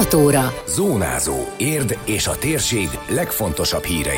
6 óra. Zónázó. Érd és a térség legfontosabb hírei.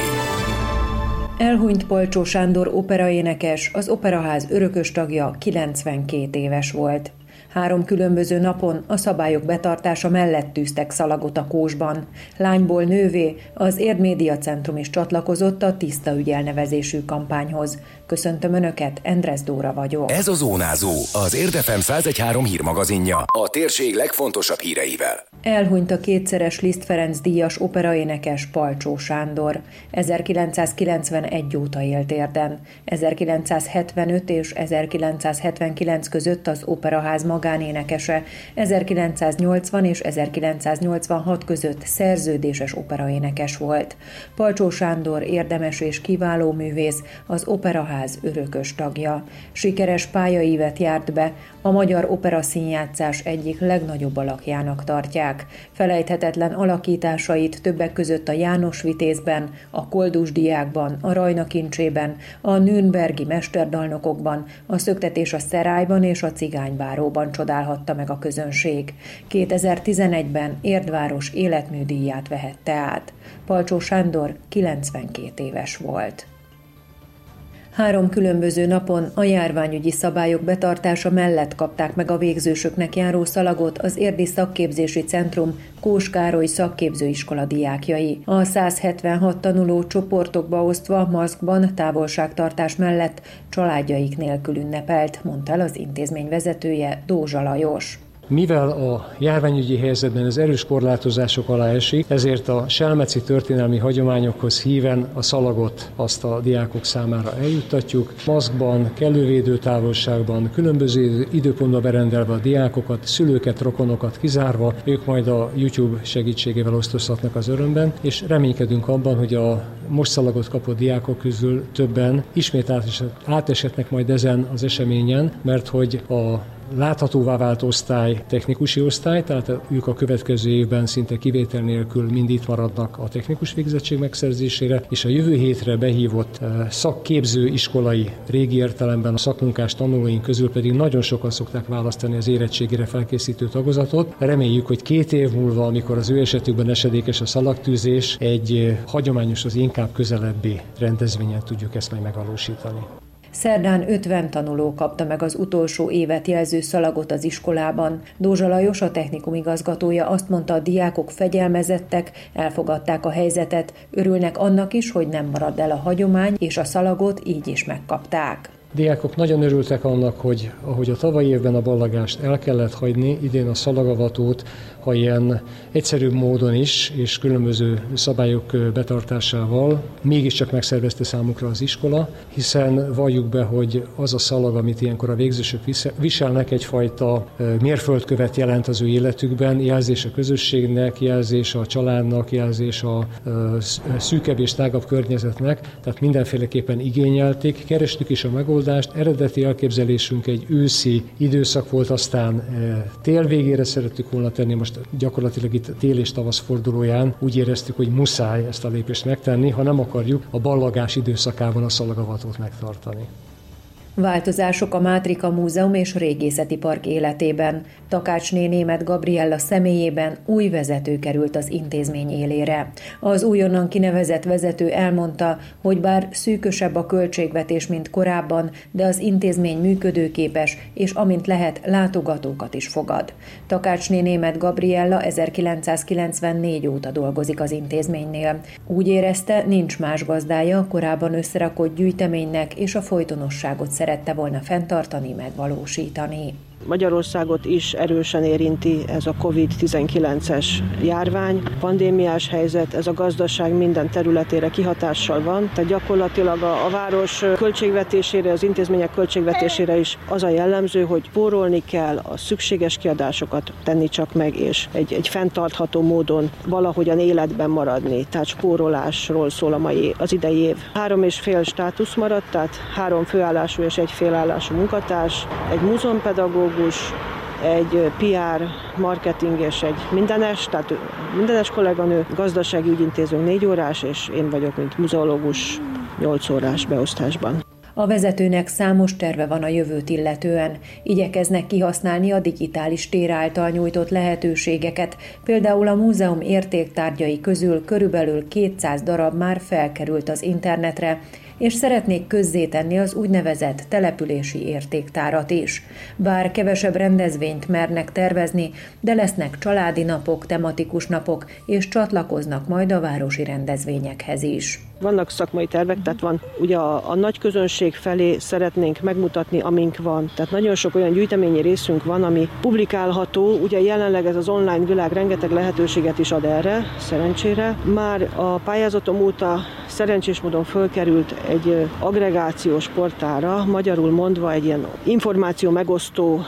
Elhunyt Palcsó Sándor operaénekes, az Operaház örökös tagja 92 éves volt. 3 különböző napon a szabályok betartása mellett tűztek szalagot a Kósban. Lányból Nővé, az Érd Média Centrum is csatlakozott a Tiszta Ügy elnevezésű kampányhoz. Köszöntöm Önöket, Endres Dóra vagyok. Ez a Zónázó, az Érdefem 101.3 hírmagazinja, a térség legfontosabb híreivel. Elhunyt a kétszeres Liszt Ferenc díjas operaénekes Palcsó Sándor. 1991 óta élt Érden. 1975 és 1979 között az Operaház magánénekese, 1980 és 1986 között szerződéses operaénekes volt. Palcsó Sándor érdemes és kiváló művész, az Operaház örökös tagja. Sikeres pályaívet járt be, a magyar opera színjátszás egyik legnagyobb alakjának tartják. Felejthetetlen alakításait többek között a János Vitézben, a Koldus Diákban, a Rajna Kincsében, a Nürnbergi Mesterdalokban, a Szöktetés a Szerájban és a Cigánybáróban csodálhatta meg a közönség. 2011-ben Érdváros életműdíját vehette át. Palcsó Sándor 92 éves volt. 3 különböző napon a járványügyi szabályok betartása mellett kapták meg a végzősöknek járó szalagot az Érdi Szakképzési Centrum Kóskároly Szakképzőiskola diákjai. A 176 tanuló csoportokba osztva maszkban, távolságtartás mellett családjaik nélkül ünnepelt, mondta el az intézmény vezetője, Dózsa Lajos. Mivel a járványügyi helyzetben az erős korlátozások alá esik, ezért a selmeci történelmi hagyományokhoz híven a szalagot azt a diákok számára eljuttatjuk. Maszkban, kellővédő távolságban, különböző időpontba berendelve a diákokat, szülőket, rokonokat kizárva, ők majd a YouTube segítségével osztozhatnak az örömben, és reménykedünk abban, hogy a most szalagot kapott diákok közül többen ismét áteshetnek majd ezen az eseményen, mert hogy a láthatóvá vált osztály technikusi osztály, tehát ők a következő évben szinte kivétel nélkül mind itt maradnak a technikus végzettség megszerzésére, és a jövő hétre behívott szakképzőiskolai régi értelemben a szakmunkás tanulóink közül pedig nagyon sokan szokták választani az érettségére felkészítő tagozatot. Reméljük, hogy 2 év múlva, amikor az ő esetükben esedékes a szalagtűzés, egy hagyományos, az inkább közelebbi rendezvényen tudjuk ezt majd megvalósítani. Szerdán 50 tanuló kapta meg az utolsó évet jelző szalagot az iskolában. Dózsa Lajos, a technikum igazgatója azt mondta, a diákok fegyelmezettek, elfogadták a helyzetet, örülnek annak is, hogy nem marad el a hagyomány, és a szalagot így is megkapták. A diákok nagyon örültek annak, hogy ahogy a tavalyi évben a ballagást el kellett hagyni, idén a szalagavatót, ha ilyen egyszerűbb módon is, és különböző szabályok betartásával mégiscsak megszervezte számukra az iskola, hiszen valljuk be, hogy az a szalag, amit ilyenkor a végzősök viselnek, egyfajta mérföldkövet jelent az ő életükben, jelzés a közösségnek, jelzés a családnak, jelzés a szűkebb és tágabb környezetnek, tehát mindenféleképpen igényelték, kerestük is a megoldást. Eredeti elképzelésünk egy őszi időszak volt, aztán tél végére szerettük volna tenni, most gyakorlatilag itt tél és tavasz fordulóján úgy éreztük, hogy muszáj ezt a lépést megtenni, ha nem akarjuk a ballagás időszakában a szalagavatót megtartani. Változások a Mátrika Múzeum és Régészeti Park életében. Takácsné Német Gabriella személyében új vezető került az intézmény élére. Az újonnan kinevezett vezető elmondta, hogy bár szűkösebb a költségvetés, mint korábban, de az intézmény működőképes, és amint lehet, látogatókat is fogad. Takácsné Német Gabriella 1994 óta dolgozik az intézménynél. Úgy érezte, nincs más gazdája a korábban összerakott gyűjteménynek, és a folytonosságot szerette volna fenntartani, megvalósítani. Magyarországot is erősen érinti ez a COVID-19-es járvány, pandémiás helyzet, ez a gazdaság minden területére kihatással van, tehát gyakorlatilag a város költségvetésére, az intézmények költségvetésére is az a jellemző, hogy pórolni kell, a szükséges kiadásokat tenni csak meg, és egy fenntartható módon valahogyan életben maradni, tehát spórolásról szól az idei év. 3,5 státusz maradt, tehát 3 főállású és 1 félállású munkatárs, egy múzeumpedagógus, egy PR, marketing és egy mindenes, tehát mindenes kolléganő, gazdasági ügyintéző 4 órás, és én vagyok, mint muzeológus 8 órás beosztásban. A vezetőnek számos terve van a jövőt illetően. Igyekeznek kihasználni a digitális tér által nyújtott lehetőségeket. Például a múzeum értéktárgyai közül körülbelül 200 darab már felkerült az internetre, és szeretnék közzétenni az úgynevezett települési értéktárat is. Bár kevesebb rendezvényt mernek tervezni, de lesznek családi napok, tematikus napok, és csatlakoznak majd a városi rendezvényekhez is. Vannak szakmai tervek, tehát van ugye a nagy közönség felé szeretnénk megmutatni, amink van. Tehát nagyon sok olyan gyűjteményi részünk van, ami publikálható. Ugye jelenleg ez az online világ rengeteg lehetőséget is ad erre, szerencsére. Már a pályázatom óta szerencsés módon fölkerült egy agregációs portára, magyarul mondva egy ilyen információ megosztó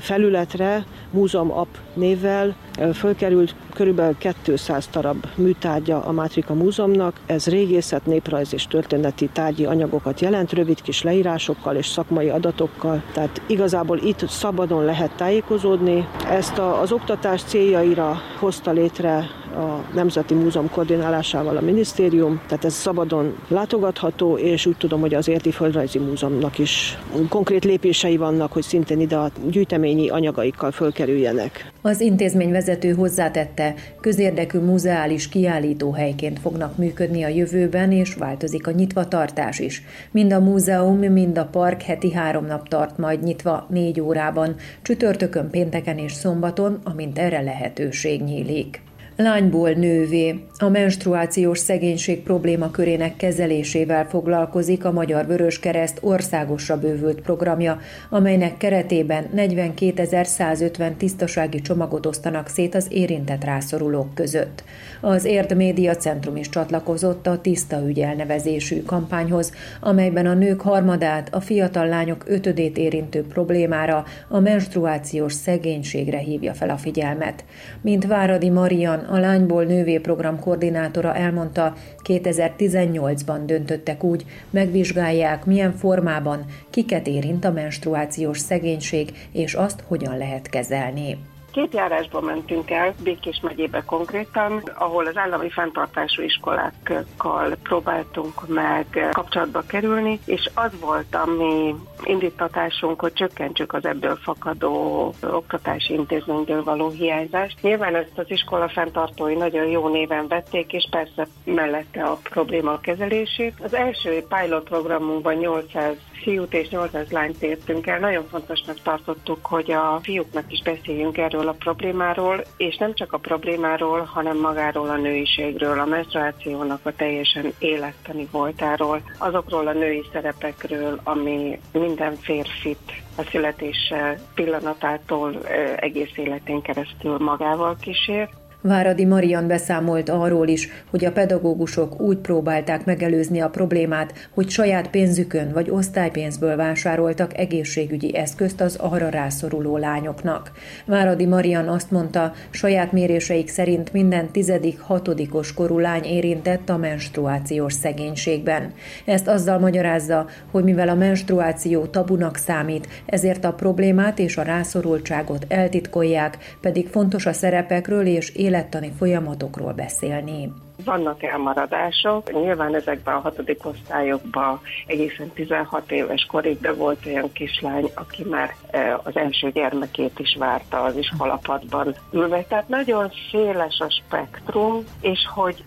felületre, MúzeumApp névvel, fölkerült körülbelül 200 darab műtárgya a Mátrika Múzeumnak. Ez régészet, néprajz és történeti tárgyi anyagokat jelent, rövid kis leírásokkal és szakmai adatokkal. Tehát igazából itt szabadon lehet tájékozódni. Ezt az oktatás céljaira hozta létre a Nemzeti Múzeum koordinálásával a minisztérium, tehát ez szabadon látogatható, és úgy tudom, hogy az Érdi Földrajzi Múzeumnak is konkrét lépései vannak, hogy szintén ide a gyűjteményi anyagaikkal fölkerüljenek. Az intézményvezető hozzátette, közérdekű múzeális kiállítóhelyként fognak működni a jövőben, és változik a nyitvatartás is. Mind a múzeum, mind a park heti 3 nap tart majd nyitva 4 órában, csütörtökön, pénteken és szombaton, amint erre lehetőség nyílik. Lányból nővé. A menstruációs szegénység problémakörének kezelésével foglalkozik a Magyar Vörös Kereszt országosra bővült programja, amelynek keretében 42.150 tisztasági csomagot osztanak szét az érintett rászorulók között. Az Érd Média Centrum is csatlakozott a Tiszta Ügy elnevezésű kampányhoz, amelyben a nők harmadát, a fiatal lányok 5-ét érintő problémára, a menstruációs szegénységre hívja fel a figyelmet. Mint Váradi Marian, a Lányból Nővé program koordinátora elmondta, 2018-ban döntöttek úgy, megvizsgálják, milyen formában, kiket érint a menstruációs szegénység, és azt hogyan lehet kezelni. 2 járásba mentünk el, Békés megyébe konkrétan, ahol az állami fenntartású iskolákkal próbáltunk meg kapcsolatba kerülni, és az volt a mi indítatásunk, hogy csökkentsük az ebből fakadó oktatási intézményből való hiányzást. Nyilván ezt az iskola fenntartói nagyon jó néven vették, és persze mellette a probléma kezelését. Az első pilot programunkban 800 fiút és 800 lányt értünk el. Nagyon fontosnak tartottuk, hogy a fiúknak is beszéljünk erről a problémáról, és nem csak a problémáról, hanem magáról a nőiségről, a menstruációnak a teljesen élettani voltáról, azokról a női szerepekről, ami minden férfit a születése pillanatától egész életén keresztül magával kísér. Váradi Marian beszámolt arról is, hogy a pedagógusok úgy próbálták megelőzni a problémát, hogy saját pénzükön vagy osztálypénzből vásároltak egészségügyi eszközt az arra rászoruló lányoknak. Váradi Marian azt mondta, saját méréseik szerint minden 10.-6. korú lány érintett a menstruációs szegénységben. Ezt azzal magyarázza, hogy mivel a menstruáció tabunak számít, ezért a problémát és a rászorultságot eltitkolják, pedig fontos a szerepekről és élettani folyamatokról beszélni. Vannak elmaradások, nyilván ezekben a 6. osztályokban egészen 16 éves korig, de volt olyan kislány, aki már az első gyermekét is várta az iskolapadban ülve. Tehát nagyon széles a spektrum, és hogy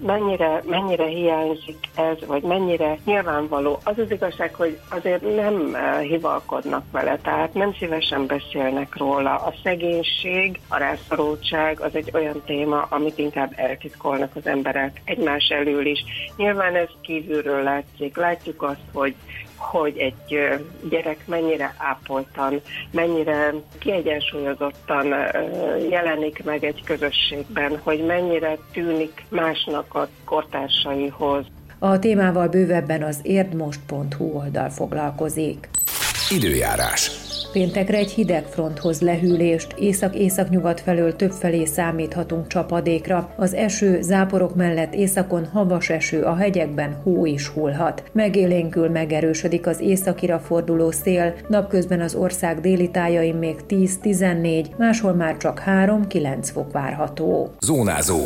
mennyire hiányzik ez, vagy mennyire nyilvánvaló. Az az igazság, hogy azért nem hivalkodnak vele, tehát nem szívesen beszélnek róla. A szegénység, a rászorultság az egy olyan téma, amit inkább eltitkolnak az emberek egymás elől is. Nyilván ez kívülről látszik. Látjuk azt, hogy egy gyerek mennyire ápoltan, mennyire kiegyensúlyozottan jelenik meg egy közösségben, hogy mennyire tűnik másnak a kortársaihoz. A témával bővebben az érdmost.hu oldal foglalkozik. Időjárás. Péntekre egy hideg fronthoz lehűlést, észak-északnyugat felől többfelé számíthatunk csapadékra. Az eső, záporok mellett északon havas eső, a hegyekben hó is hullhat. Megélénkül megerősödik az északira forduló szél, napközben az ország déli tájain még 10-14, máshol már csak 3-9 fok várható. Zónázó.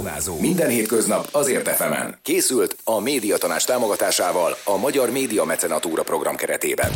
Minden hétköznap az Érdefen. Készült a Médiatanács támogatásával a Magyar Média Mecenatúra program keretében.